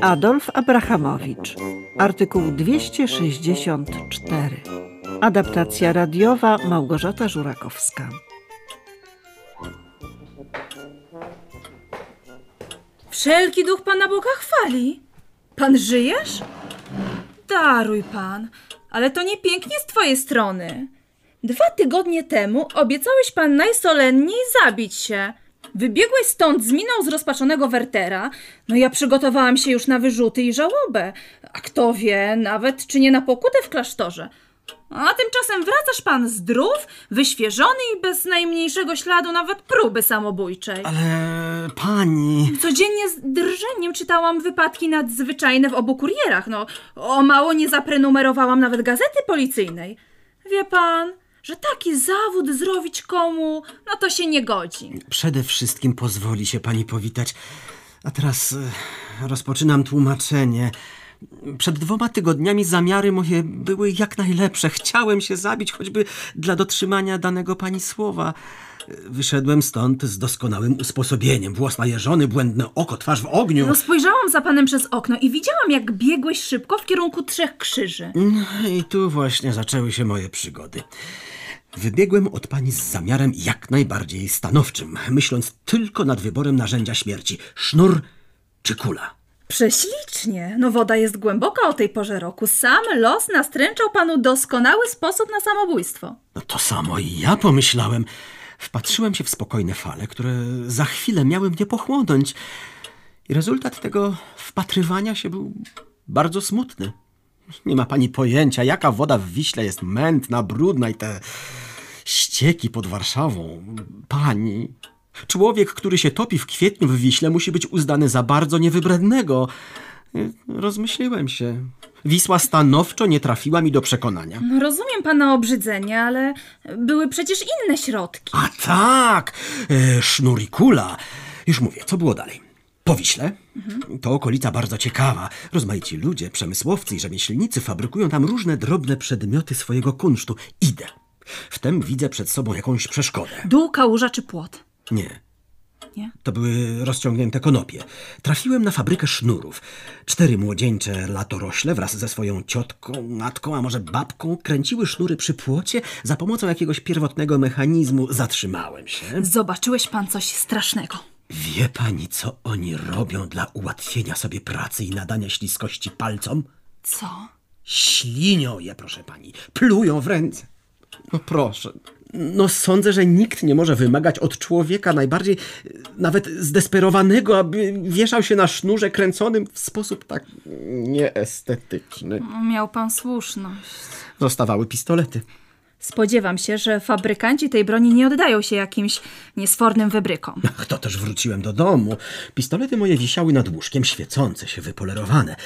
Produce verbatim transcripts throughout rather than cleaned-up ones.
Adolf Abrahamowicz, artykuł dwieście sześćdziesiąt cztery. Adaptacja radiowa Małgorzata Żurakowska. Wszelki duch Pana Boga chwali. Pan żyjesz? Daruj Pan, ale to nie pięknie z Twojej strony. Dwa tygodnie temu obiecałeś Pan najsolenniej zabić się. Wybiegłeś stąd z miną zrozpaczonego Wertera. No ja przygotowałam się już na wyrzuty i żałobę. A kto wie, nawet czy nie na pokutę w klasztorze. A tymczasem wracasz Pan zdrów, wyświeżony i bez najmniejszego śladu nawet próby samobójczej. Ale Pani... Codziennie z drżeniem czytałam wypadki nadzwyczajne w obu kurierach. No, o mało nie zaprenumerowałam nawet gazety policyjnej. Wie Pan... że taki zawód zrobić komu, no to się nie godzi. Przede wszystkim pozwoli się Pani powitać. A teraz e, rozpoczynam tłumaczenie. Przed dwoma tygodniami zamiary moje były jak najlepsze. Chciałem się zabić, choćby dla dotrzymania danego Pani słowa. Wyszedłem stąd z doskonałym usposobieniem. Włos najeżony, błędne oko, twarz w ogniu. No spojrzałam za Panem przez okno i widziałam, jak biegłeś szybko w kierunku Trzech Krzyży. No i tu właśnie zaczęły się moje przygody. Wybiegłem od Pani z zamiarem jak najbardziej stanowczym, myśląc tylko nad wyborem narzędzia śmierci. Sznur czy kula? Prześlicznie. No woda jest głęboka o tej porze roku. Sam los nastręczał Panu doskonały sposób na samobójstwo. No to samo i ja pomyślałem. Wpatrzyłem się w spokojne fale, które za chwilę miały mnie pochłonąć. I rezultat tego wpatrywania się był bardzo smutny. Nie ma Pani pojęcia, jaka woda w Wiśle jest mętna, brudna i te ścieki pod Warszawą. Pani, człowiek, który się topi w kwietniu w Wiśle, musi być uznany za bardzo niewybrednego. Rozmyśliłem się. Wisła stanowczo nie trafiła mi do przekonania. No rozumiem Pana obrzydzenie, ale były przecież inne środki. A tak! E, sznur i kula. Już mówię, co było dalej? Powiśle? Mhm. To okolica bardzo ciekawa. Rozmaici ludzie, przemysłowcy i rzemieślnicy fabrykują tam różne drobne przedmioty swojego kunsztu. Idę. Wtem widzę przed sobą jakąś przeszkodę. Dół, kałuża czy płot? Nie. Nie? To były rozciągnięte konopie. Trafiłem na fabrykę sznurów. Cztery młodzieńcze latorośle wraz ze swoją ciotką, matką, a może babką kręciły sznury przy płocie. Za pomocą jakiegoś pierwotnego mechanizmu zatrzymałem się. Zobaczyłeś Pan coś strasznego. Wie Pani, co oni robią dla ułatwienia sobie pracy i nadania śliskości palcom? Co? Ślinią je, proszę Pani. Plują w ręce. No proszę... No sądzę, że nikt nie może wymagać od człowieka najbardziej nawet zdesperowanego, aby wieszał się na sznurze kręconym w sposób tak nieestetyczny. Miał Pan słuszność. Zostawały pistolety. Spodziewam się, że fabrykanci tej broni nie oddają się jakimś niesfornym wybrykom. Ach, to też wróciłem do domu. Pistolety moje wisiały nad łóżkiem, świecące się, wypolerowane.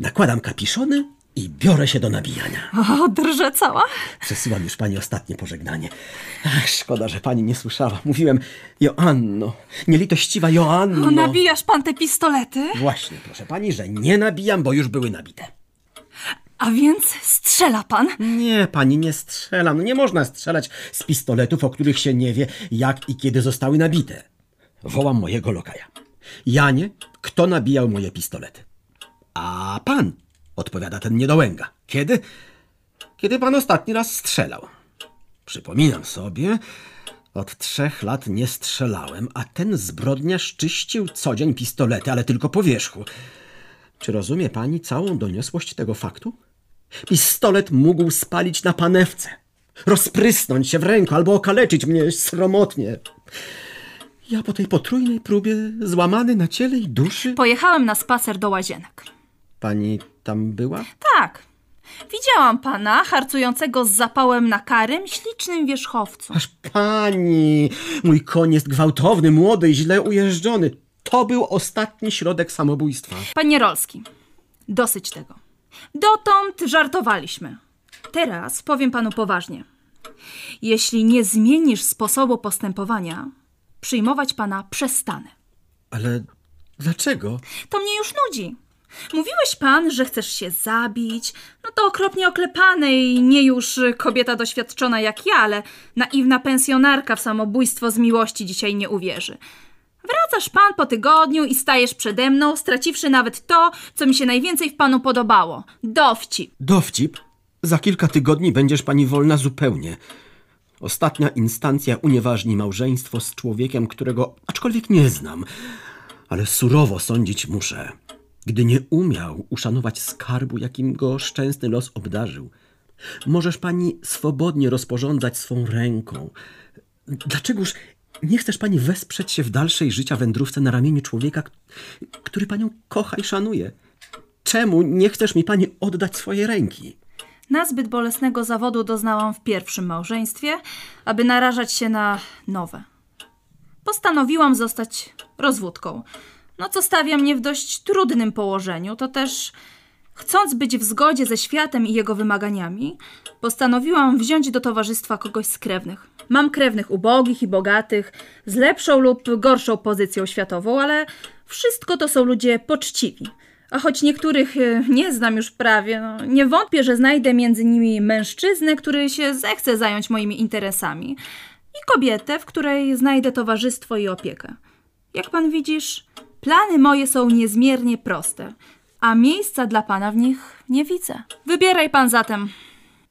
Nakładam kapiszony i biorę się do nabijania. O, drżę cała. Przesyłam już Pani ostatnie pożegnanie. Ach, szkoda, że Pani nie słyszała. Mówiłem, Joanno, nielitościwa Joanno. O, nabijasz Pan te pistolety? Właśnie, proszę Pani, że nie nabijam, bo już były nabite. A więc strzela Pan? Nie, Pani, nie strzelam. Nie można strzelać z pistoletów, o których się nie wie, jak i kiedy zostały nabite. Wołam mojego lokaja. Janie, kto nabijał moje pistolety? A Pan... odpowiada ten niedołęga. Kiedy? Kiedy Pan ostatni raz strzelał? Przypominam sobie, od trzech lat nie strzelałem, a ten zbrodniarz czyścił co dzień pistolety, ale tylko po wierzchu. Czy rozumie Pani całą doniosłość tego faktu? Pistolet mógł spalić na panewce, rozprysnąć się w ręku albo okaleczyć mnie sromotnie. Ja po tej potrójnej próbie, złamany na ciele i duszy... Pojechałem na spacer do łazienek. Pani tam była? Tak. Widziałam Pana harcującego z zapałem na karym, ślicznym wierzchowcu. Aż Pani! Mój koń jest gwałtowny, młody i źle ujeżdżony. To był ostatni środek samobójstwa. Panie Rolski, dosyć tego. Dotąd żartowaliśmy. Teraz powiem Panu poważnie. Jeśli nie zmienisz sposobu postępowania, przyjmować Pana przestanę. Ale dlaczego? To mnie już nudzi. Mówiłeś pan, że chcesz się zabić. No to okropnie oklepane i nie już kobieta doświadczona jak ja, ale naiwna pensjonarka w samobójstwo z miłości dzisiaj nie uwierzy. Wracasz pan po tygodniu i stajesz przede mną, straciwszy nawet to, co mi się najwięcej w panu podobało. Dowcip. Dowcip? Za kilka tygodni będziesz pani wolna zupełnie. Ostatnia instancja unieważni małżeństwo z człowiekiem, którego aczkolwiek nie znam, ale surowo sądzić muszę. Gdy nie umiał uszanować skarbu, jakim go szczęsny los obdarzył. Możesz pani swobodnie rozporządzać swą ręką. Dlaczegoż nie chcesz pani wesprzeć się w dalszej życia wędrówce na ramieniu człowieka, który panią kocha i szanuje? Czemu nie chcesz mi pani oddać swojej ręki? Nazbyt bolesnego zawodu doznałam w pierwszym małżeństwie, aby narażać się na nowe. Postanowiłam zostać rozwódką. No co stawia mnie w dość trudnym położeniu, to też chcąc być w zgodzie ze światem i jego wymaganiami, postanowiłam wziąć do towarzystwa kogoś z krewnych. Mam krewnych ubogich i bogatych, z lepszą lub gorszą pozycją światową, ale wszystko to są ludzie poczciwi. A choć niektórych nie znam już prawie, no, nie wątpię, że znajdę między nimi mężczyznę, który się zechce zająć moimi interesami i kobietę, w której znajdę towarzystwo i opiekę. Jak pan widzisz, plany moje są niezmiernie proste, a miejsca dla pana w nich nie widzę. Wybieraj pan zatem.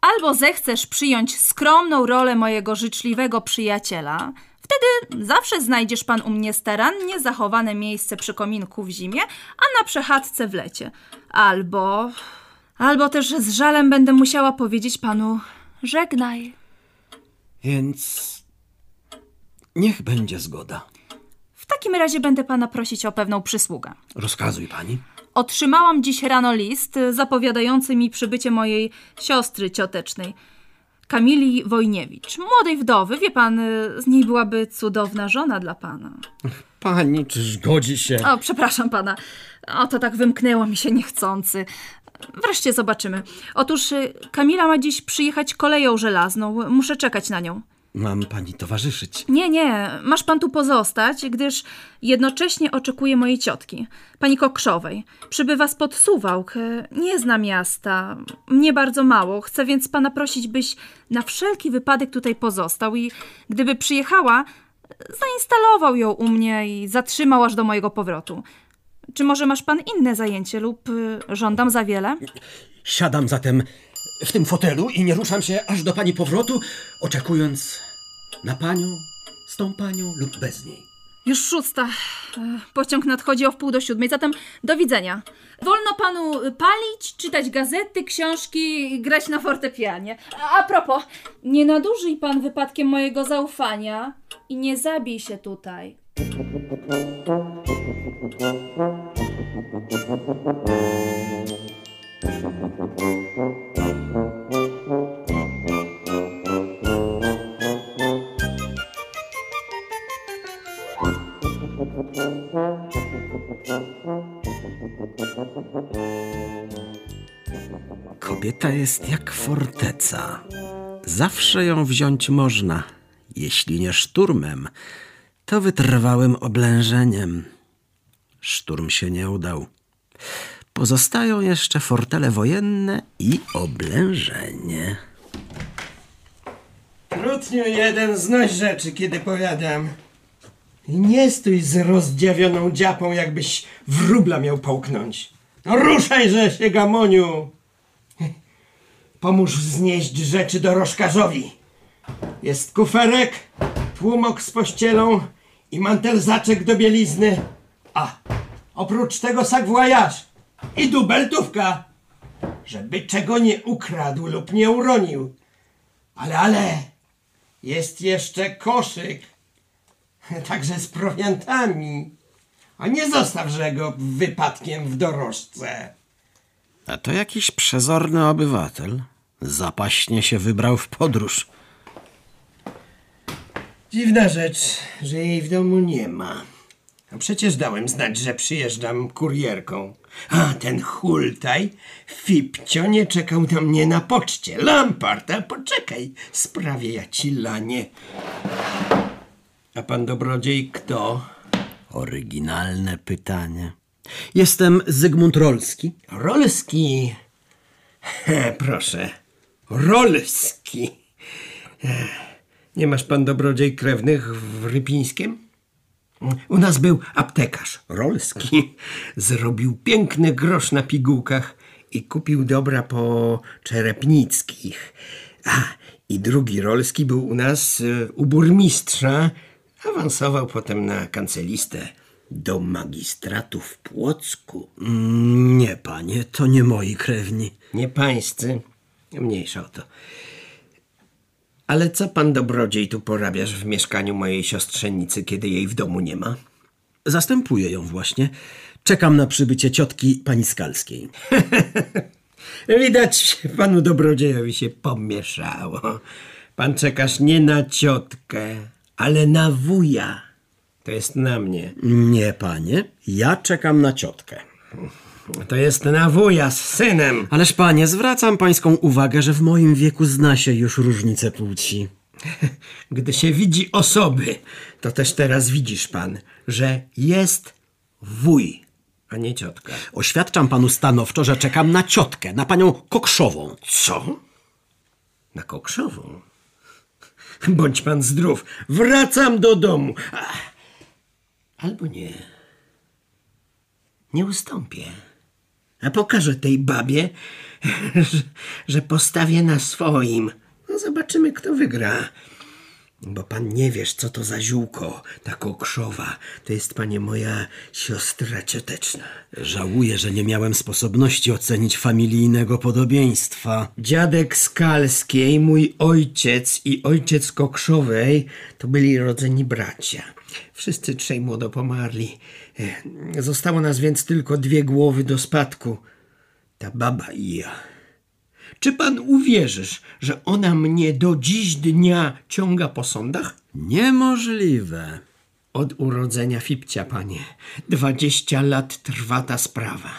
Albo zechcesz przyjąć skromną rolę mojego życzliwego przyjaciela, wtedy zawsze znajdziesz pan u mnie starannie zachowane miejsce przy kominku w zimie, a na przechadzce w lecie. Albo... Albo też z żalem będę musiała powiedzieć panu żegnaj. Więc niech będzie zgoda. W takim razie będę pana prosić o pewną przysługę. Rozkazuj pani. Otrzymałam dziś rano list zapowiadający mi przybycie mojej siostry ciotecznej, Kamili Wojniewicz, młodej wdowy. Wie pan, z niej byłaby cudowna żona dla pana. Pani, czyż godzi się? O, przepraszam pana. O, to tak wymknęło mi się niechcący. Wreszcie zobaczymy. Otóż Kamila ma dziś przyjechać koleją żelazną. Muszę czekać na nią. Mam pani towarzyszyć. Nie, nie. Masz pan tu pozostać, gdyż jednocześnie oczekuję mojej ciotki, pani Kokrzowej. Przybywa spod Suwałk. Nie zna miasta. Mnie bardzo mało. Chcę więc pana prosić, byś na wszelki wypadek tutaj pozostał i gdyby przyjechała, zainstalował ją u mnie i zatrzymał aż do mojego powrotu. Czy może masz pan inne zajęcie lub żądam za wiele? Siadam zatem w tym fotelu i nie ruszam się aż do pani powrotu, oczekując na panią, z tą panią lub bez niej. Już szósta. Pociąg nadchodzi o wpół do siódmej, zatem do widzenia. Wolno panu palić, czytać gazety, książki, grać na fortepianie. A propos, nie nadużyj pan wypadkiem mojego zaufania i nie zabij się tutaj. Kobieta jest jak forteca. Zawsze ją wziąć można, jeśli nie szturmem, to wytrwałym oblężeniem. Szturm się nie udał. Pozostają jeszcze fortele wojenne i oblężenie. Trudniu jeden, znoś rzeczy, kiedy powiadam. I nie stój z rozdziawioną dziapą, jakbyś wróbla miał połknąć. No ruszajże się, gamoniu! Pomóż wznieść rzeczy dorożkarzowi. Jest kuferek, tłumok z pościelą i mantelzaczek do bielizny. A, oprócz tego sagwojaż i dubeltówka, żeby czego nie ukradł lub nie uronił. Ale, ale, jest jeszcze koszyk, także z prowiantami, a nie zostawże go wypadkiem w dorożce. A to jakiś przezorny obywatel zapaśnie się wybrał w podróż. Dziwna rzecz, że jej w domu nie ma. A przecież dałem znać, że przyjeżdżam kurierką. A ten hultaj, Filipcio, nie czekał na mnie na poczcie. Lamparta, poczekaj, sprawię ja ci lanie. A pan dobrodziej kto? Oryginalne pytanie. Jestem Zygmunt Rolski. Rolski? He, proszę. Rolski. Nie masz pan dobrodziej krewnych w Rypińskiem? U nas był aptekarz Rolski. Zrobił piękny grosz na pigułkach i kupił dobra po Czerepnickich. A, i drugi Rolski był u nas u burmistrza. Awansował potem na kancelistę do magistratu w Płocku. Mm, nie, panie, to nie moi krewni. Nie pańscy? Mniejsza o to. Ale co pan dobrodziej tu porabiasz w mieszkaniu mojej siostrzenicy, kiedy jej w domu nie ma? Zastępuję ją właśnie. Czekam na przybycie ciotki pani Skalskiej. Widać, panu dobrodziejowi się pomieszało. Pan czekasz nie na ciotkę, ale na wuja. To jest na mnie. Nie, panie. Ja czekam na ciotkę. To jest na wuja z synem. Ależ, panie, zwracam pańską uwagę, że w moim wieku zna się już różnice płci. Gdy się widzi osoby, to też teraz widzisz pan, że jest wuj, a nie ciotka. Oświadczam panu stanowczo, że czekam na ciotkę, na panią Kokrzową. Co? Na Kokrzową? Bądź pan zdrów. Wracam do domu. Ach. Albo nie. Nie ustąpię. A pokażę tej babie, że, że postawię na swoim. No zobaczymy, kto wygra. Bo pan nie wiesz, co to za ziółko, ta Kokrzowa. To jest, panie, moja siostra cioteczna. Żałuję, że nie miałem sposobności ocenić familijnego podobieństwa. Dziadek Skalskiej, mój ojciec i ojciec Kokrzowej to byli rodzeni bracia. Wszyscy trzej młodo pomarli. Zostało nas więc tylko dwie głowy do spadku. Ta baba i ja. Czy pan uwierzysz, że ona mnie do dziś dnia ciąga po sądach? Niemożliwe. Od urodzenia Filipcia, panie. Dwadzieścia lat trwa ta sprawa.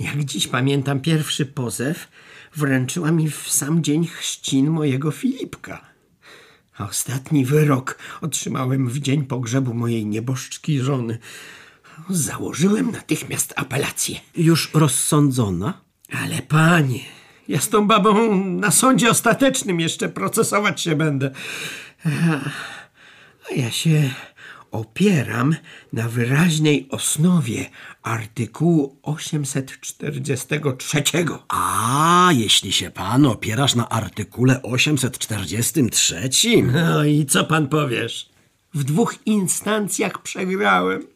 Jak dziś pamiętam, pierwszy pozew wręczyła mi w sam dzień chrzcin mojego Filipka. A ostatni wyrok otrzymałem w dzień pogrzebu mojej nieboszczki żony. Założyłem natychmiast apelację. Już rozsądzona? Ale panie... Ja z tą babą na sądzie ostatecznym jeszcze procesować się będę. A ja się opieram na wyraźnej osnowie artykułu osiemset czterdziestego trzeciego. A, jeśli się pan opierasz na artykule osiemset czterdziestym trzecim. No i co pan powiesz? W dwóch instancjach przegrałem.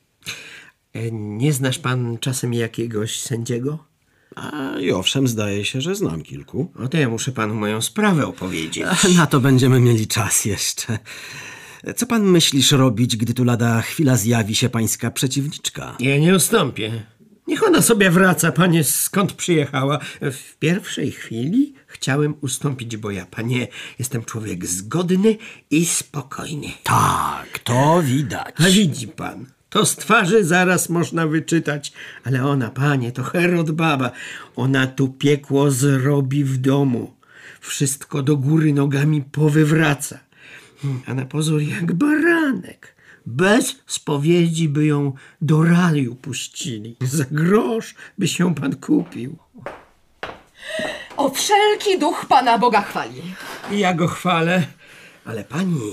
Nie znasz pan czasem jakiegoś sędziego? A i owszem, zdaje się, że znam kilku. No to ja muszę panu moją sprawę opowiedzieć. Na to będziemy mieli czas jeszcze. Co pan myślisz robić, gdy tu lada chwila zjawi się pańska przeciwniczka? Ja nie ustąpię. Niech ona sobie wraca, panie, skąd przyjechała. W pierwszej chwili chciałem ustąpić, bo ja, panie, jestem człowiek zgodny i spokojny. Tak, to widać. A widzi pan. To z twarzy zaraz można wyczytać. Ale ona, panie, to Herod baba. Ona tu piekło zrobi w domu. Wszystko do góry nogami powywraca. A na pozór jak baranek. Bez spowiedzi by ją do raju puścili. Za grosz by się pan kupił. O wszelki duch Pana Boga chwali. Ja go chwalę. Ale pani,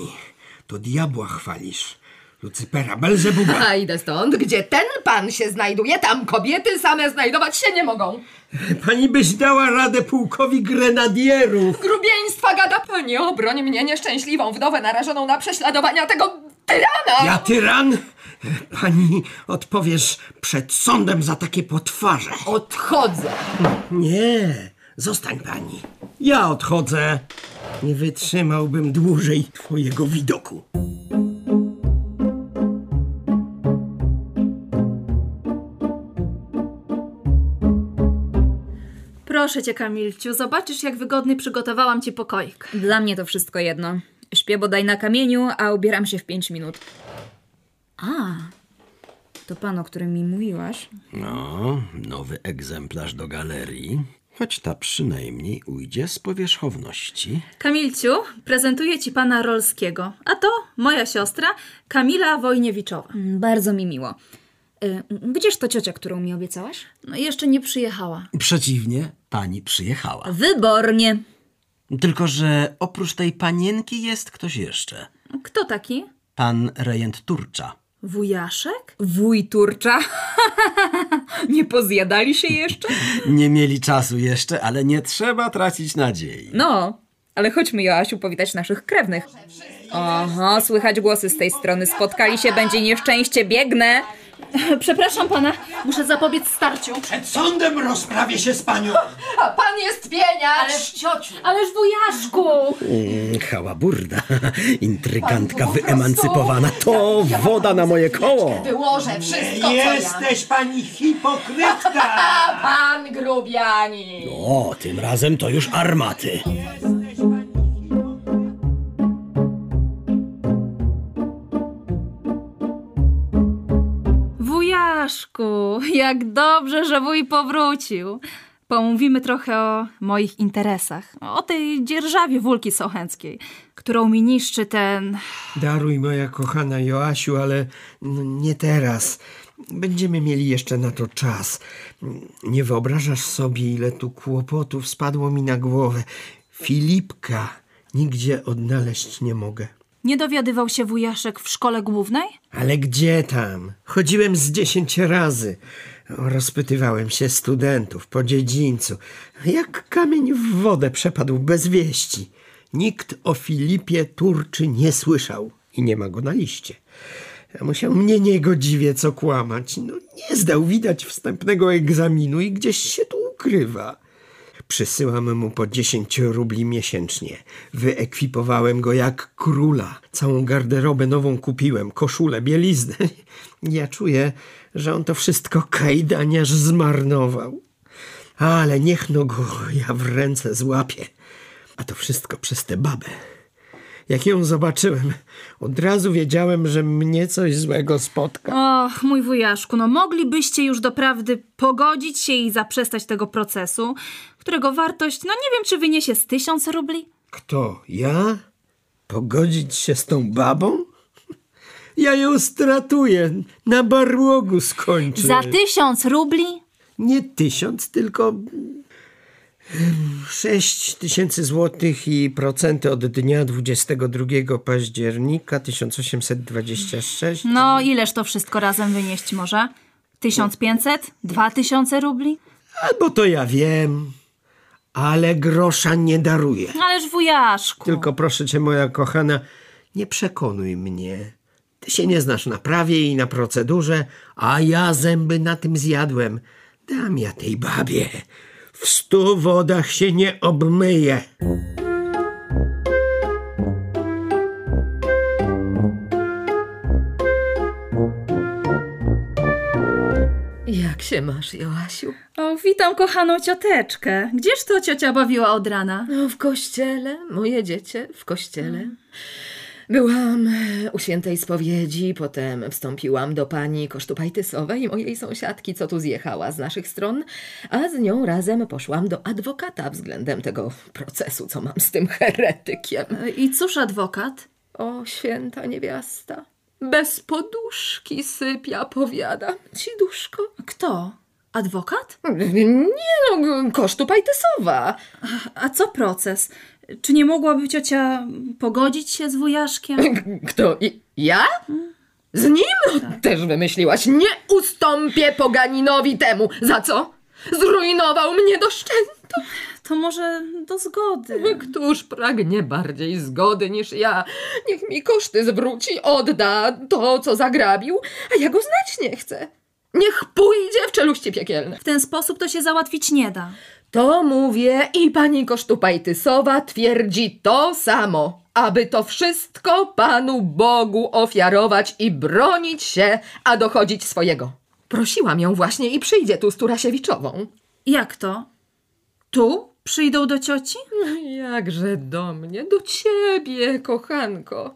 to diabła chwalisz. Lucypera, Belzebuba. A idę stąd, gdzie ten pan się znajduje, tam kobiety same znajdować się nie mogą. Pani byś dała radę pułkowi grenadierów. Grubieństwa gada pani, obroń mnie nieszczęśliwą wdowę narażoną na prześladowania tego tyrana. Ja tyran? Pani odpowiesz przed sądem za takie potwarze. Odchodzę. Nie, zostań pani. Ja odchodzę. Nie wytrzymałbym dłużej twojego widoku. Proszę cię, Kamilciu, zobaczysz, jak wygodnie przygotowałam ci pokoik. Dla mnie to wszystko jedno. Śpię bodaj na kamieniu, a ubieram się w pięć minut. A, to pan, o którym mi mówiłaś? No, nowy egzemplarz do galerii. Choć ta przynajmniej ujdzie z powierzchowności. Kamilciu, prezentuję ci pana Rolskiego. A to moja siostra, Kamila Wojniewiczowa. Bardzo mi miło. Gdzież to ciocia, którą mi obiecałaś? No jeszcze nie przyjechała. Przeciwnie, pani przyjechała. Wybornie. Tylko że oprócz tej panienki jest ktoś jeszcze. Kto taki? Pan rejent Turcza. Wujaszek? Wuj Turcza? Nie pozjadali się jeszcze? Nie mieli czasu jeszcze, ale nie trzeba tracić nadziei. No, ale chodźmy, Joasiu, powitać naszych krewnych. Oho, słychać głosy z tej strony. Spotkali się, będzie nieszczęście, biegnę. Przepraszam pana, muszę zapobiec starciu. Przed sądem rozprawię się z panią. A pan jest pieniarz. Ależ ciociu. Ależ wujaszku. Mm, hałaburda. Intrygantka wyemancypowana. To ja, ja woda na moje koło. Wyłożę wszystko, nie co jesteś ja. Pani hipokrytka. Pan grubianin. O, tym razem to już armaty. Wujaszku, jak dobrze, że wuj powrócił. Pomówimy trochę o moich interesach. O tej dzierżawie Wólki Sochęckiej, którą mi niszczy ten... Daruj, moja kochana Joasiu, ale nie teraz. Będziemy mieli jeszcze na to czas. Nie wyobrażasz sobie, ile tu kłopotów spadło mi na głowę. Filipka nigdzie odnaleźć nie mogę. Nie dowiadywał się wujaszek w szkole głównej? Ale gdzie tam? Chodziłem z dziesięć razy. Rozpytywałem się studentów po dziedzińcu. Jak kamień w wodę przepadł bez wieści. Nikt o Filipie Turczy nie słyszał i nie ma go na liście. Musiał mnie niegodziwie co kłamać. No, nie zdał widać wstępnego egzaminu i gdzieś się tu ukrywa. Przysyłam mu po dziesięć rubli miesięcznie. Wyekwipowałem go jak króla. Całą garderobę nową kupiłem, koszulę, bieliznę. Ja czuję, że on to wszystko kajdaniarz zmarnował. Ale niech no go ja w ręce złapię. A to wszystko przez tę babę. Jak ją zobaczyłem, od razu wiedziałem, że mnie coś złego spotka. Och, mój wujaszku, no moglibyście już doprawdy pogodzić się i zaprzestać tego procesu, którego wartość, no nie wiem, czy wyniesie z tysiąc rubli? Kto? Ja? Pogodzić się z tą babą? Ja ją stratuję, na barłogu skończę. Za tysiąc rubli? Nie tysiąc, tylko... Sześć tysięcy złotych i procenty od dnia dwudziestego drugiego października tysiąc osiemset dwadzieścia sześć. No, ileż to wszystko razem wynieść może? tysiąc pięćset? Dwa tysiące rubli? Albo to ja wiem, ale grosza nie daruję. Ależ wujaszku. Tylko proszę cię, moja kochana, nie przekonuj mnie. Ty się nie znasz na prawie i na procedurze, a ja zęby na tym zjadłem. Dam ja tej babie. W stu wodach się nie obmyje. Jak się masz, Joasiu? O, witam kochaną cioteczkę. Gdzież to ciocia bawiła od rana? No, w kościele, moje dziecię, w kościele. Hmm. Byłam u świętej spowiedzi, potem wstąpiłam do pani Kosztupajtysowej, mojej sąsiadki, co tu zjechała z naszych stron, a z nią razem poszłam do adwokata względem tego procesu, co mam z tym heretykiem. I cóż adwokat? O, święta niewiasta. Bez poduszki sypia, powiadam ci, duszko. Kto? Adwokat? Nie no, Kosztupajtysowa. A, a co proces? Czy nie mogłaby ciocia pogodzić się z wujaszkiem? Kto? Ja? Z nim? Tak. Też wymyśliłaś. Nie ustąpię poganinowi temu. Za co? Zrujnował mnie doszczętą. To może do zgody. Któż pragnie bardziej zgody niż ja? Niech mi koszty zwróci, odda to, co zagrabił, a ja go znać nie chcę. Niech pójdzie w czeluści piekielne. W ten sposób to się załatwić nie da. To mówię i pani Kosztupajtysowa twierdzi to samo, aby to wszystko Panu Bogu ofiarować i bronić się, a dochodzić swojego. Prosiłam ją właśnie i przyjdzie tu z Turasiewiczową. Jak to? Tu? Przyjdą do cioci? Jakże do mnie, do ciebie, kochanko.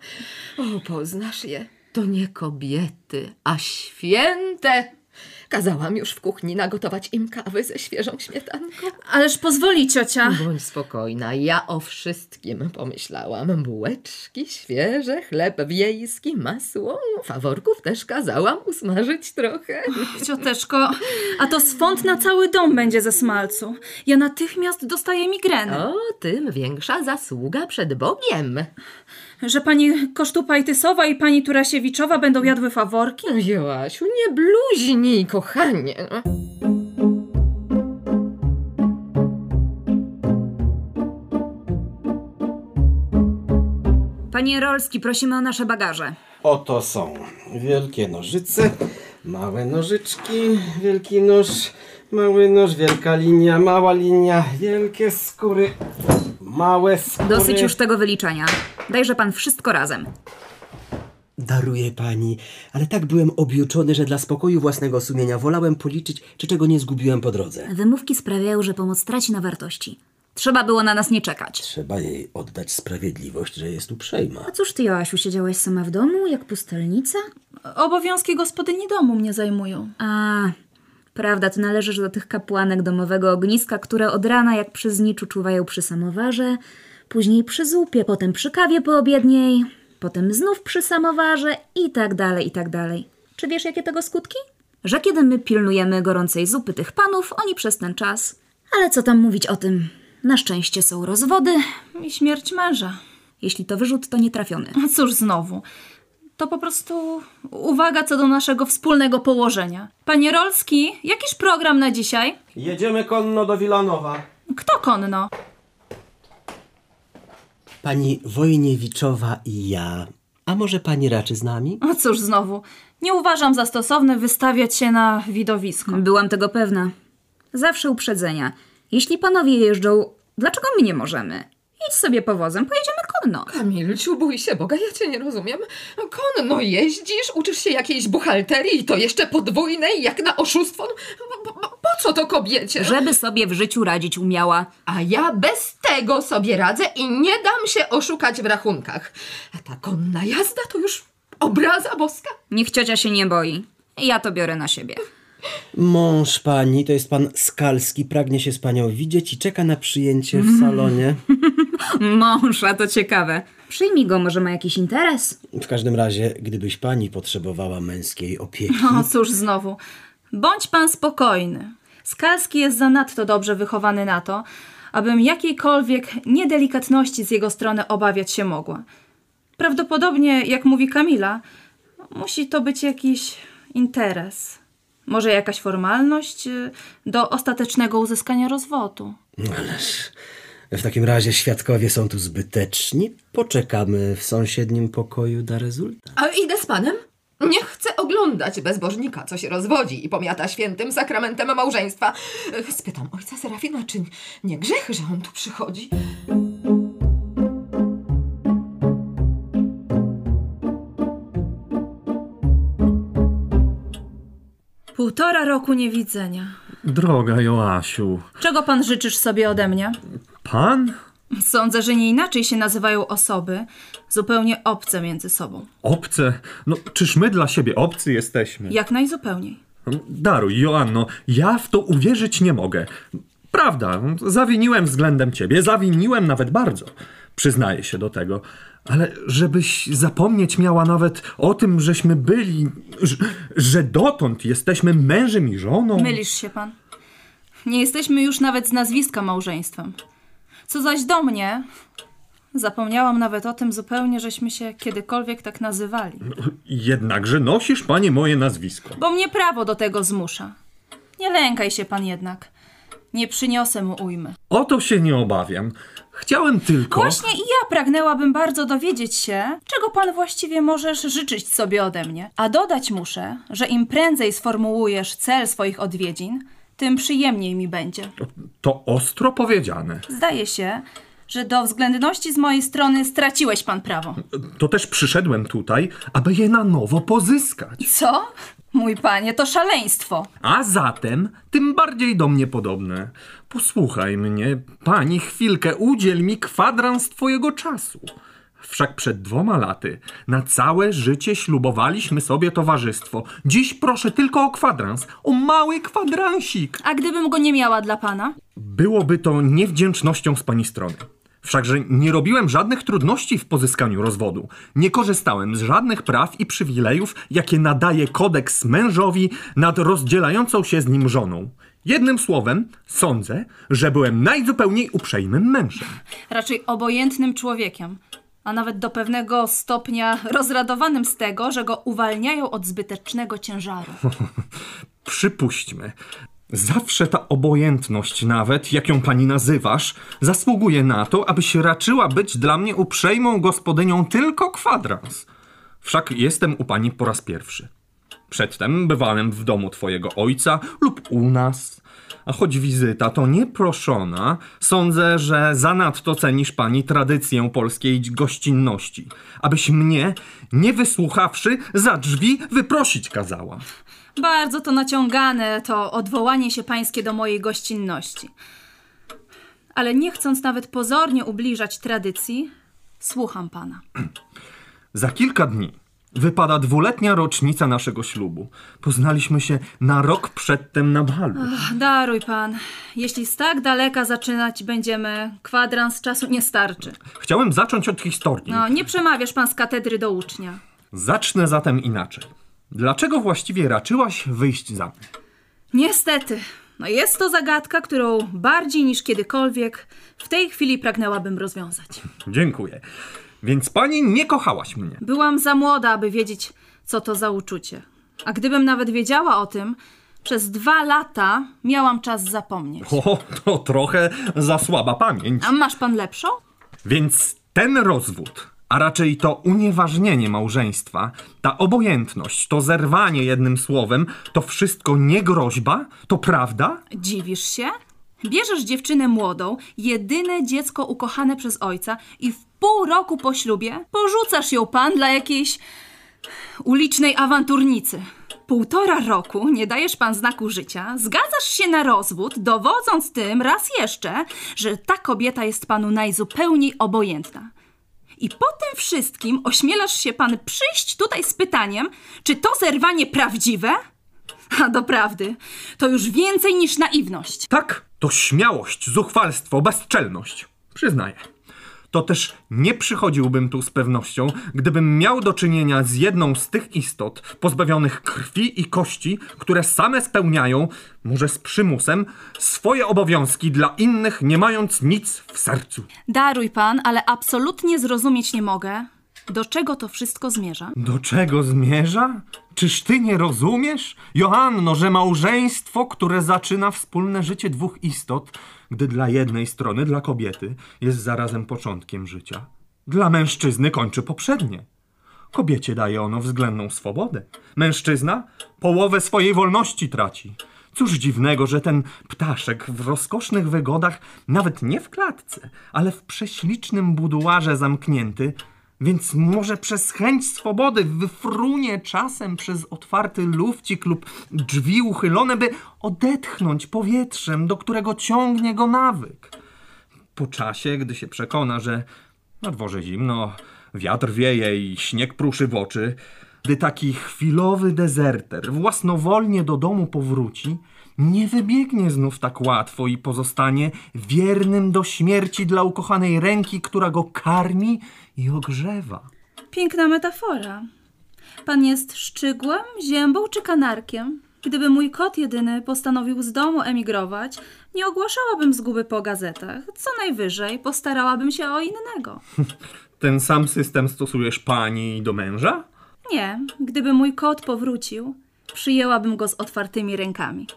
O, poznasz je. To nie kobiety, a święte. Kazałam już w kuchni nagotować im kawy ze świeżą śmietanką. Ależ pozwoli, ciocia. Bądź spokojna, ja o wszystkim pomyślałam. Bułeczki świeże, chleb wiejski, masło. Faworków też kazałam usmażyć trochę. Och, cioteczko, a to swąd na cały dom będzie ze smalcu. Ja natychmiast dostaję migrenę. O, tym większa zasługa przed Bogiem. Że pani Kosztupajtysowa i pani Turasiewiczowa będą jadły faworki? Joasiu, nie bluźnij, kochanie. Panie Rolski, prosimy o nasze bagaże. Oto są wielkie nożyce, małe nożyczki, wielki nóż, mały nóż, wielka linia, mała linia, wielkie skóry, małe skóry. Dosyć już tego wyliczania. Dajże pan wszystko razem. Daruję pani, ale tak byłem objuczony, że dla spokoju własnego sumienia wolałem policzyć, czy czego nie zgubiłem po drodze. Wymówki sprawiają, że pomoc traci na wartości. Trzeba było na nas nie czekać. Trzeba jej oddać sprawiedliwość, że jest uprzejma. A cóż ty, Joasiu, siedziałaś sama w domu, jak pustelnica? Obowiązki gospodyni domu mnie zajmują. A, prawda, ty należysz do tych kapłanek domowego ogniska, które od rana jak przy zniczu czuwają przy samowarze, później przy zupie, potem przy kawie poobiedniej, potem znów przy samowarze i tak dalej, i tak dalej. Czy wiesz, jakie tego skutki? Że kiedy my pilnujemy gorącej zupy tych panów, oni przez ten czas... Ale co tam mówić o tym? Na szczęście są rozwody i śmierć męża. Jeśli to wyrzut, to nietrafiony. A cóż znowu? To po prostu uwaga co do naszego wspólnego położenia. Panie Rolski, jakiż program na dzisiaj? Jedziemy konno do Wilanowa. Kto konno? Pani Wojniewiczowa i ja. A może pani raczy z nami? A cóż znowu, nie uważam za stosowne wystawiać się na widowisko. Byłam tego pewna. Zawsze uprzedzenia. Jeśli panowie jeżdżą, dlaczego my nie możemy? Idź sobie powozem, pojedziemy konno. Kamilciu, bój się Boga, ja cię nie rozumiem. Konno jeździsz, uczysz się jakiejś buchalterii i to jeszcze podwójnej, jak na oszustwo. Po, po, po co to kobiecie? Żeby sobie w życiu radzić umiała. A ja bez tego sobie radzę i nie dam się oszukać w rachunkach. A ta konna jazda to już obraza boska. Niech ciocia się nie boi. Ja to biorę na siebie. Mąż pani, to jest pan Skalski, pragnie się z panią widzieć i czeka na przyjęcie w salonie. Mąż, a to ciekawe. Przyjmij go, może ma jakiś interes. W każdym razie, gdybyś pani potrzebowała męskiej opieki... O, cóż znowu. Bądź pan spokojny. Skalski jest zanadto dobrze wychowany na to, abym jakiejkolwiek niedelikatności z jego strony obawiać się mogła. Prawdopodobnie, jak mówi Kamila, musi to być jakiś interes... Może jakaś formalność do ostatecznego uzyskania rozwodu. Ależ w takim razie świadkowie są tu zbyteczni. Poczekamy w sąsiednim pokoju na rezultat. A idę z panem? Nie chcę oglądać bezbożnika, co się rozwodzi i pomiata świętym sakramentem małżeństwa. Spytam ojca Serafina, czy nie grzech, że on tu przychodzi? Półtora roku niewidzenia. Droga Joasiu. Czego pan życzysz sobie ode mnie? Pan? Sądzę, że nie inaczej się nazywają osoby, zupełnie obce między sobą. Obce? No, czyż my dla siebie obcy jesteśmy? Jak najzupełniej. Daruj, Joanno, ja w to uwierzyć nie mogę. Prawda, zawiniłem względem ciebie, zawiniłem nawet bardzo. Przyznaję się do tego. Ale żebyś zapomnieć miała nawet o tym, żeśmy byli, że, że dotąd jesteśmy mężem i żoną. Mylisz się pan. Nie jesteśmy już nawet z nazwiska małżeństwem. Co zaś do mnie, zapomniałam nawet o tym zupełnie, żeśmy się kiedykolwiek tak nazywali. No, jednakże nosisz, panie, moje nazwisko. Bo mnie prawo do tego zmusza. Nie lękaj się pan jednak. Nie przyniosę mu ujmy. O to się nie obawiam. Chciałem tylko... Właśnie i ja pragnęłabym bardzo dowiedzieć się, czego pan właściwie możesz życzyć sobie ode mnie. A dodać muszę, że im prędzej sformułujesz cel swoich odwiedzin, tym przyjemniej mi będzie. To, to ostro powiedziane. Zdaje się, że do względności z mojej strony straciłeś pan prawo. To też przyszedłem tutaj, aby je na nowo pozyskać. Co? Mój panie, to szaleństwo. A zatem tym bardziej do mnie podobne. Posłuchaj mnie, pani, chwilkę, udziel mi kwadrans twojego czasu. Wszak przed dwoma laty na całe życie ślubowaliśmy sobie towarzystwo. Dziś proszę tylko o kwadrans, o mały kwadransik. A gdybym go nie miała dla pana? Byłoby to niewdzięcznością z pani strony. Wszakże nie robiłem żadnych trudności w pozyskaniu rozwodu. Nie korzystałem z żadnych praw i przywilejów, jakie nadaje kodeks mężowi nad rozdzielającą się z nim żoną. Jednym słowem, sądzę, że byłem najzupełniej uprzejmym mężem. Raczej obojętnym człowiekiem, a nawet do pewnego stopnia rozradowanym z tego, że go uwalniają od zbytecznego ciężaru. Przypuśćmy. Zawsze ta obojętność nawet, jak ją pani nazywasz, zasługuje na to, abyś raczyła być dla mnie uprzejmą gospodynią tylko kwadrans. Wszak jestem u pani po raz pierwszy. Przedtem bywałem w domu twojego ojca lub u nas. A choć wizyta to nieproszona, sądzę, że zanadto cenisz pani tradycję polskiej gościnności, abyś mnie, nie wysłuchawszy, za drzwi wyprosić kazała. Bardzo to naciągane, to odwołanie się pańskie do mojej gościnności. Ale nie chcąc nawet pozornie ubliżać tradycji, słucham pana. Za kilka dni wypada dwuletnia rocznica naszego ślubu. Poznaliśmy się na rok przedtem na balu. Ach, daruj pan. Jeśli z tak daleka zaczynać będziemy, kwadrans czasu nie starczy. Chciałem zacząć od historii. No, nie przemawiasz pan z katedry do ucznia. Zacznę zatem inaczej. Dlaczego właściwie raczyłaś wyjść za mnie? Niestety, no jest to zagadka, którą bardziej niż kiedykolwiek w tej chwili pragnęłabym rozwiązać. Dziękuję. Więc pani nie kochałaś mnie. Byłam za młoda, aby wiedzieć, co to za uczucie. A gdybym nawet wiedziała o tym, przez dwa lata miałam czas zapomnieć. O, to trochę za słaba pamięć. A masz pan lepszą? Więc ten rozwód, a raczej to unieważnienie małżeństwa, ta obojętność, to zerwanie jednym słowem, to wszystko nie groźba? To prawda? Dziwisz się? Bierzesz dziewczynę młodą, jedyne dziecko ukochane przez ojca i w pół roku po ślubie porzucasz ją pan dla jakiejś ulicznej awanturnicy. Półtora roku nie dajesz pan znaku życia, zgadzasz się na rozwód, dowodząc tym raz jeszcze, że ta kobieta jest panu najzupełniej obojętna. I po tym wszystkim ośmielasz się pan przyjść tutaj z pytaniem, czy to zerwanie prawdziwe? A doprawdy, to już więcej niż naiwność. Tak, to śmiałość, zuchwalstwo, bezczelność. Przyznaję. To też nie przychodziłbym tu z pewnością, gdybym miał do czynienia z jedną z tych istot pozbawionych krwi i kości, które same spełniają, może z przymusem, swoje obowiązki dla innych, nie mając nic w sercu. Daruj pan, ale absolutnie zrozumieć nie mogę, do czego to wszystko zmierza. Do czego zmierza? Czyż ty nie rozumiesz, Joanno, że małżeństwo, które zaczyna wspólne życie dwóch istot, gdy dla jednej strony, dla kobiety, jest zarazem początkiem życia, dla mężczyzny kończy poprzednie. Kobiecie daje ono względną swobodę. Mężczyzna połowę swojej wolności traci. Cóż dziwnego, że ten ptaszek w rozkosznych wygodach, nawet nie w klatce, ale w prześlicznym buduarze zamknięty, więc może przez chęć swobody wyfrunie czasem przez otwarty lufcik lub drzwi uchylone, by odetchnąć powietrzem, do którego ciągnie go nawyk. Po czasie, gdy się przekona, że na dworze zimno, wiatr wieje i śnieg pruszy w oczy, gdy taki chwilowy dezerter własnowolnie do domu powróci, nie wybiegnie znów tak łatwo i pozostanie wiernym do śmierci dla ukochanej ręki, która go karmi i ogrzewa. Piękna metafora. Pan jest szczygłem, ziębą czy kanarkiem? Gdyby mój kot jedyny postanowił z domu emigrować, nie ogłaszałabym zguby po gazetach. Co najwyżej postarałabym się o innego. Ten sam system stosujesz pani do męża? Nie. Gdyby mój kot powrócił, przyjęłabym go z otwartymi rękami.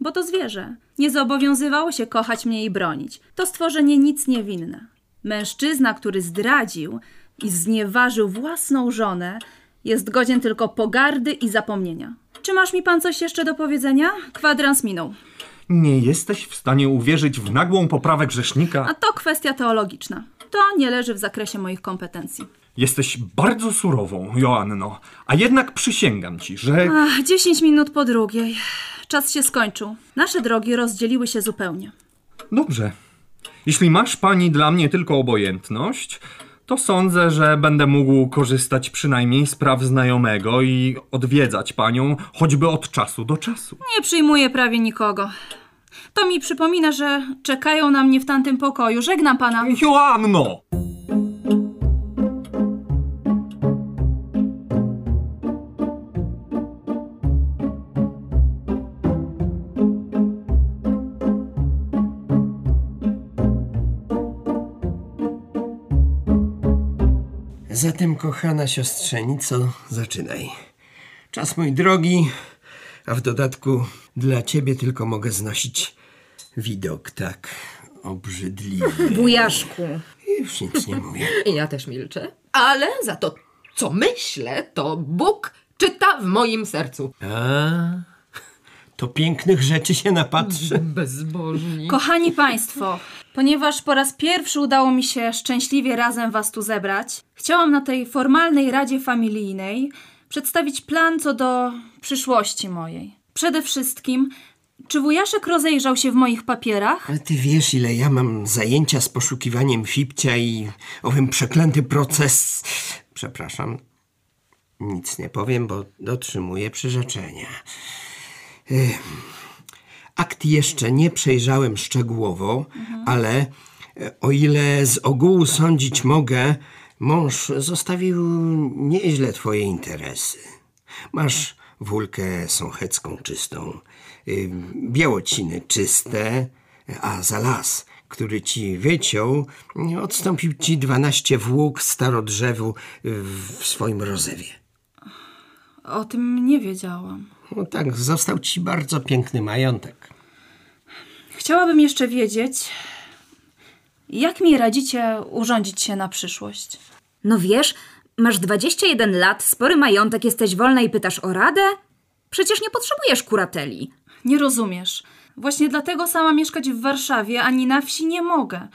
Bo to zwierzę. Nie zobowiązywało się kochać mnie i bronić. To stworzenie nic niewinne. Mężczyzna, który zdradził i znieważył własną żonę, jest godzien tylko pogardy i zapomnienia. Czy masz mi pan coś jeszcze do powiedzenia? Kwadrans minął. Nie jesteś w stanie uwierzyć w nagłą poprawę grzesznika. A to kwestia teologiczna. To nie leży w zakresie moich kompetencji. Jesteś bardzo surową, Joanno, a jednak przysięgam ci, że... Ach, dziesięć minut po drugiej. Czas się skończył. Nasze drogi rozdzieliły się zupełnie. Dobrze. Jeśli masz pani dla mnie tylko obojętność, to sądzę, że będę mógł korzystać przynajmniej z praw znajomego i odwiedzać panią choćby od czasu do czasu. Nie przyjmuję prawie nikogo. To mi przypomina, że czekają na mnie w tamtym pokoju. Żegnam pana. Joanno! Zatem, kochana siostrzenico, zaczynaj. Czas mój drogi, a w dodatku dla ciebie tylko mogę znosić widok tak obrzydliwy. Bujaszku. Już nic nie mówię. I ja też milczę. Ale za to, co myślę, to Bóg czyta w moim sercu. A, to pięknych rzeczy się napatrzy. Bezbożni. Kochani państwo, ponieważ po raz pierwszy udało mi się szczęśliwie razem was tu zebrać, chciałam na tej formalnej radzie familijnej przedstawić plan co do przyszłości mojej. Przede wszystkim, czy wujaszek rozejrzał się w moich papierach? Ale ty wiesz, ile ja mam zajęcia z poszukiwaniem Filipcia i owym przeklęty proces... Przepraszam, nic nie powiem, bo dotrzymuję przyrzeczenia. Yy. Akt jeszcze nie przejrzałem szczegółowo, mhm. ale o ile z ogółu sądzić mogę, mąż zostawił nieźle twoje interesy. Masz Wulkę Sochęcką czystą, yy, Białociny czyste, a za las, który ci wyciął, odstąpił ci dwanaście włók starodrzewu w swoim rozewie. O tym nie wiedziałam. No tak, został ci bardzo piękny majątek. Chciałabym jeszcze wiedzieć, jak mi radzicie urządzić się na przyszłość? No wiesz, masz dwadzieścia jeden lat, spory majątek, jesteś wolna i pytasz o radę? Przecież nie potrzebujesz kurateli. Nie rozumiesz. Właśnie dlatego sama mieszkać w Warszawie, ani na wsi nie mogę.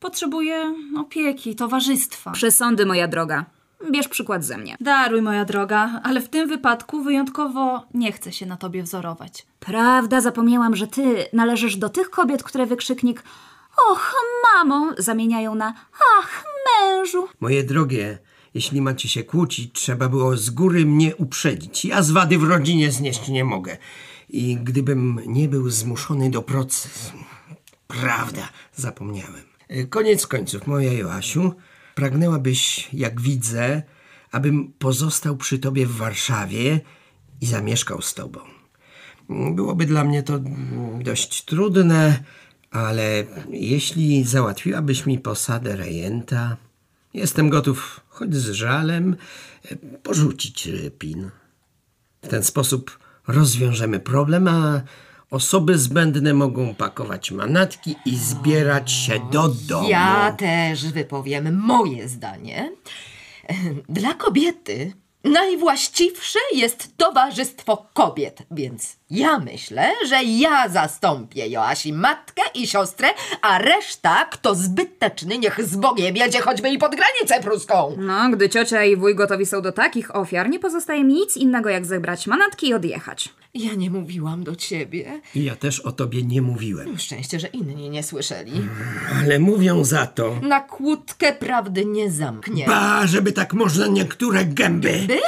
Potrzebuję opieki, towarzystwa. Przesądy, moja droga. Bierz przykład ze mnie. Daruj, moja droga, ale w tym wypadku wyjątkowo nie chcę się na tobie wzorować. Prawda, zapomniałam, że ty należysz do tych kobiet, które wykrzyknik "Och, mamo!" zamieniają na "Ach, mężu!" Moje drogie, jeśli macie się kłócić, trzeba było z góry mnie uprzedzić. Ja z wady w rodzinie znieść nie mogę. I gdybym nie był zmuszony do procesu... Prawda, zapomniałem. Koniec końców, moja Joasiu, pragnęłabyś, jak widzę, abym pozostał przy tobie w Warszawie i zamieszkał z tobą. Byłoby dla mnie to dość trudne, ale jeśli załatwiłabyś mi posadę rejenta, jestem gotów, choć z żalem, porzucić Rypin. W ten sposób rozwiążemy problem, a osoby zbędne mogą pakować manatki i zbierać się do domu. Ja też wypowiem moje zdanie. Dla kobiety najwłaściwsze jest towarzystwo kobiet, więc ja myślę, że ja zastąpię Joasi matkę i siostrę, a reszta, kto zbyteczny, niech z Bogiem jedzie choćby i pod granicę pruską. No, gdy ciocia i wuj gotowi są do takich ofiar, nie pozostaje mi nic innego, jak zebrać manatki i odjechać. Ja nie mówiłam do ciebie. I ja też o tobie nie mówiłem. Szczęście, że inni nie słyszeli. Mm, ale mówią za to. Na kłódkę prawdy nie zamknie. Ba, żeby tak można niektóre gęby. Gęby?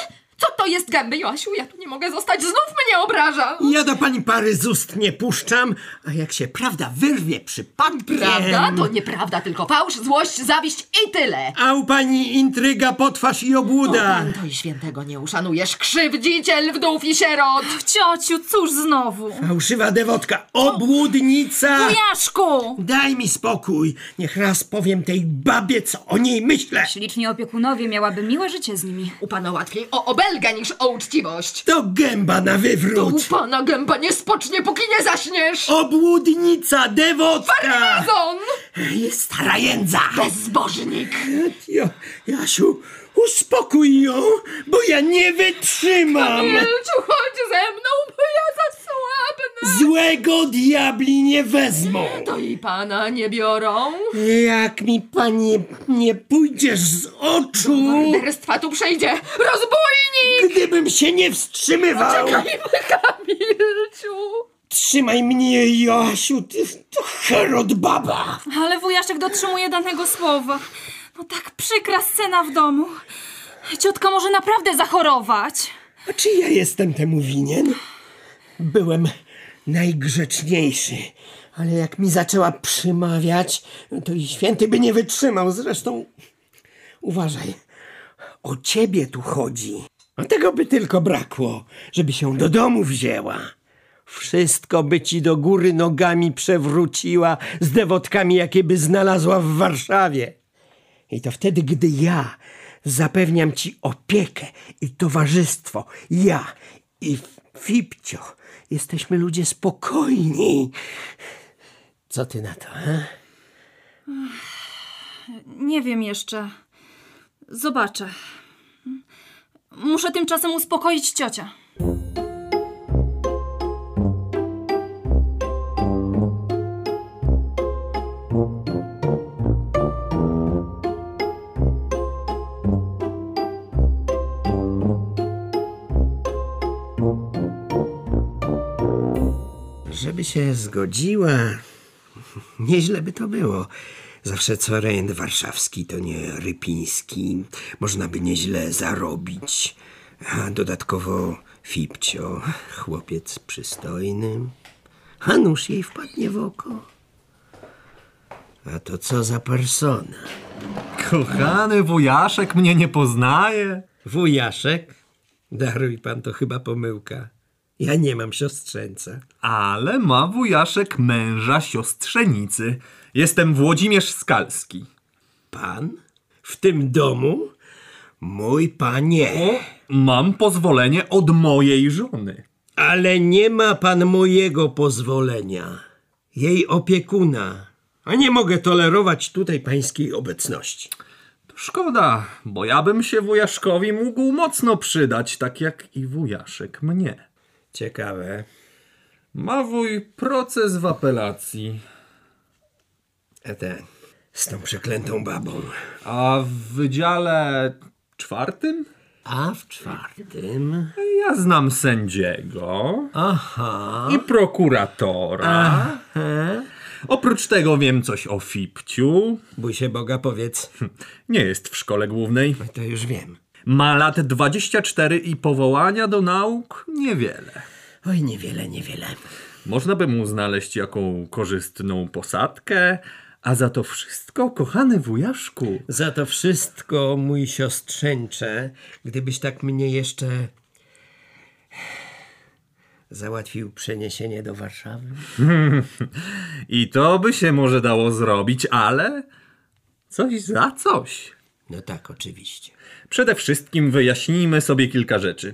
Co to jest gęby, Joasiu? Ja tu nie mogę zostać. Znów mnie obraża. Ja do pani pary z ust nie puszczam, a jak się prawda wyrwie przypadkiem... Prawda to nieprawda, tylko fałsz, złość, zawiść i tyle. A u pani intryga, potwarz i obłuda. O, pan to i świętego nie uszanujesz. Krzywdziciel wdów i sierot. Ciociu, cóż znowu? Fałszywa dewotka, obłudnica. Wujaszku! Daj mi spokój. Niech raz powiem tej babie, co o niej myślę. Śliczni opiekunowie, miałaby miłe życie z nimi. U pana łatwiej o obelga niż o uczciwość. To gęba na wywrót. To pana gęba nie spocznie, póki nie zaśniesz. Obłudnica, dewotka. Farmazon. Jest stara jędza. Bezbożnik. Jo, Jasiu, uspokój ją, bo ja nie wytrzymam. Kamilciu, chodź ze mną, bo ja za słabnę. Złego diabli nie wezmą. To i pana nie biorą. Jak mi panie nie pójdziesz z oczu... Do morderstwa tu przejdzie. Rozbójnik! Gdybym się nie wstrzymywał. Czekajmy, Kamilciu. Trzymaj mnie, Joasiu, ty to Herod baba. Ale wujaszek dotrzymuje danego słowa. No tak przykra scena w domu. Ciotka może naprawdę zachorować. A czy ja jestem temu winien? Byłem najgrzeczniejszy, ale jak mi zaczęła przymawiać, to i święty by nie wytrzymał. Zresztą uważaj, o ciebie tu chodzi. A tego by tylko brakło, żeby się do domu wzięła. Wszystko by ci do góry nogami przewróciła z dewotkami, jakie by znalazła w Warszawie. I to wtedy, gdy ja zapewniam ci opiekę i towarzystwo. Ja i Filipcio jesteśmy ludzie spokojni. Co ty na to, he? Nie wiem jeszcze. Zobaczę. Muszę tymczasem uspokoić ciocię. Żeby się zgodziła, nieźle by to było. Zawsze co rejent warszawski, to nie rypiński. Można by nieźle zarobić. A dodatkowo Filipcio, chłopiec przystojny. A nóż jej wpadnie w oko. A to co za persona. Kochany wujaszek mnie nie poznaje. Wujaszek? Daruj pan, to chyba pomyłka. Ja nie mam siostrzeńca. Ale ma wujaszek męża siostrzenicy. Jestem Włodzimierz Skalski. Pan? W tym domu? Mój panie. O, mam pozwolenie od mojej żony. Ale nie ma pan mojego pozwolenia. Jej opiekuna. A nie mogę tolerować tutaj pańskiej obecności. To szkoda, bo ja bym się wujaszkowi mógł mocno przydać, tak jak i wujaszek mnie. Ciekawe. Ma wuj proces w apelacji. A ten, z tą przeklętą babą. A w wydziale czwartym? A w czwartym? Ja znam sędziego. Aha. I prokuratora. Aha. Oprócz tego wiem coś o Filipciu. Bój się Boga, powiedz. Nie jest w szkole głównej. To już wiem. Ma lat dwadzieścia cztery i powołania do nauk niewiele. Oj, niewiele, niewiele. Można by mu znaleźć jaką korzystną posadkę, a za to wszystko, kochany wujaszku... Za to wszystko, mój siostrzeńcze, gdybyś tak mnie jeszcze załatwił przeniesienie do Warszawy. I to by się może dało zrobić, ale coś za coś. No tak, oczywiście. Przede wszystkim wyjaśnijmy sobie kilka rzeczy.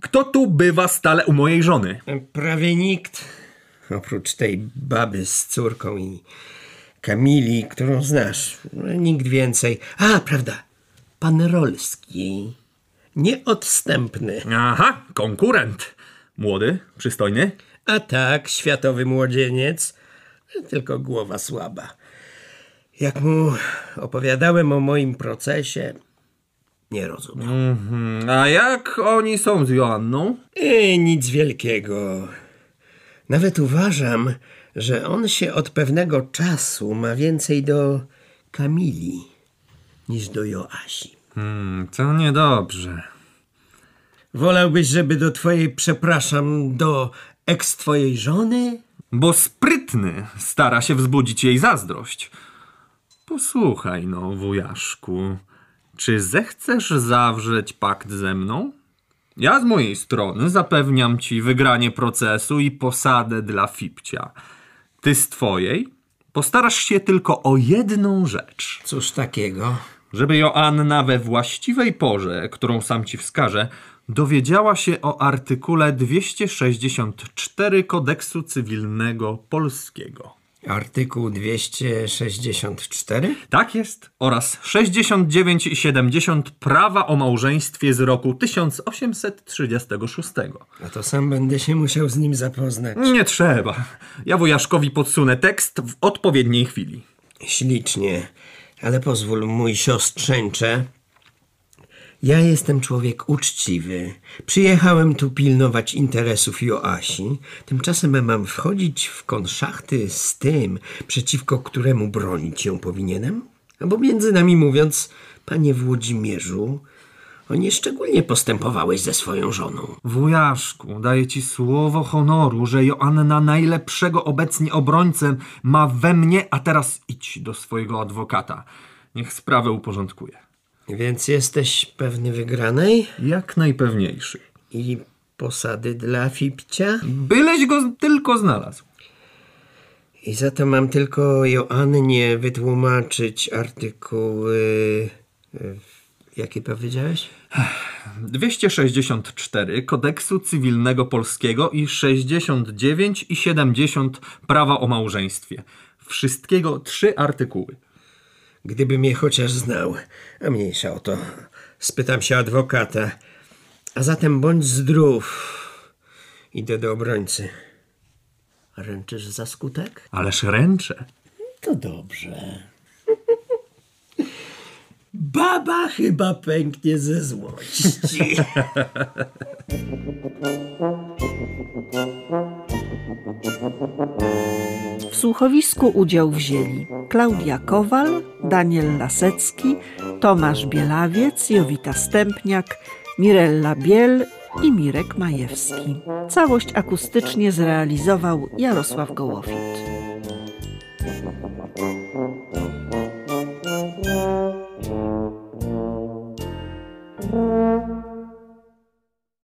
Kto tu bywa stale u mojej żony? Prawie nikt. Oprócz tej baby z córką i Kamili, którą znasz. Nikt więcej. A, prawda. Pan Rolski. Nieodstępny. Aha, konkurent. Młody, przystojny? A tak, światowy młodzieniec. Tylko głowa słaba. Jak mu opowiadałem o moim procesie, nie rozumiał. Mm-hmm. A jak oni są z Joanną? I nic wielkiego. Nawet uważam, że on się od pewnego czasu ma więcej do Kamili niż do Joasi. Hmm, to niedobrze. Wolałbyś, żeby do twojej, przepraszam, do eks twojej żony? Bo sprytny stara się wzbudzić jej zazdrość. Posłuchaj no, wujaszku, czy zechcesz zawrzeć pakt ze mną? Ja z mojej strony zapewniam ci wygranie procesu i posadę dla Filipcia. Ty z twojej postarasz się tylko o jedną rzecz. Cóż takiego? Żeby Joanna we właściwej porze, którą sam ci wskażę, dowiedziała się o artykule dwieście sześćdziesiąt cztery Kodeksu Cywilnego Polskiego. Artykuł dwieście sześćdziesiąt cztery? Tak jest. Oraz sześćdziesiąt dziewięć i siedemdziesiąt Prawa o Małżeństwie z roku tysiąc osiemset trzydziestego szóstego. A to sam będę się musiał z nim zapoznać. Nie trzeba. Ja wujaszkowi podsunę tekst w odpowiedniej chwili. Ślicznie. Ale pozwól, mój siostrzeńcze. Ja jestem człowiek uczciwy. Przyjechałem tu pilnować interesów Joasi. Tymczasem mam wchodzić w konszachty z tym, przeciwko któremu bronić się powinienem? No bo między nami mówiąc, panie Włodzimierzu, o nieszczególnie postępowałeś ze swoją żoną. Wujaszku, daję ci słowo honoru, że Joanna najlepszego obecnie obrońcę ma we mnie, a teraz idź do swojego adwokata. Niech sprawę uporządkuje. Więc jesteś pewny wygranej? Jak najpewniejszy. I posady dla Filipcia? Byleś go tylko znalazł. I za to mam tylko Joannie wytłumaczyć artykuły... Jaki powiedziałeś? dwieście sześćdziesiąt cztery Kodeksu Cywilnego Polskiego i sześćdziesiąt dziewięć i siedemdziesiąt Prawa o Małżeństwie. Wszystkiego trzy artykuły. Gdybym je chociaż znał, a mniejsza o to. Spytam się adwokata. A zatem bądź zdrów. Idę do obrońcy. Ręczysz za skutek? Ależ ręczę. To dobrze. Baba chyba pęknie ze złości. W słuchowisku udział wzięli Klaudia Kowal, Daniel Lasecki, Tomasz Bielawiec, Jowita Stępniak, Mirella Biel i Mirek Majewski. Całość akustycznie zrealizował Jarosław Gołowit.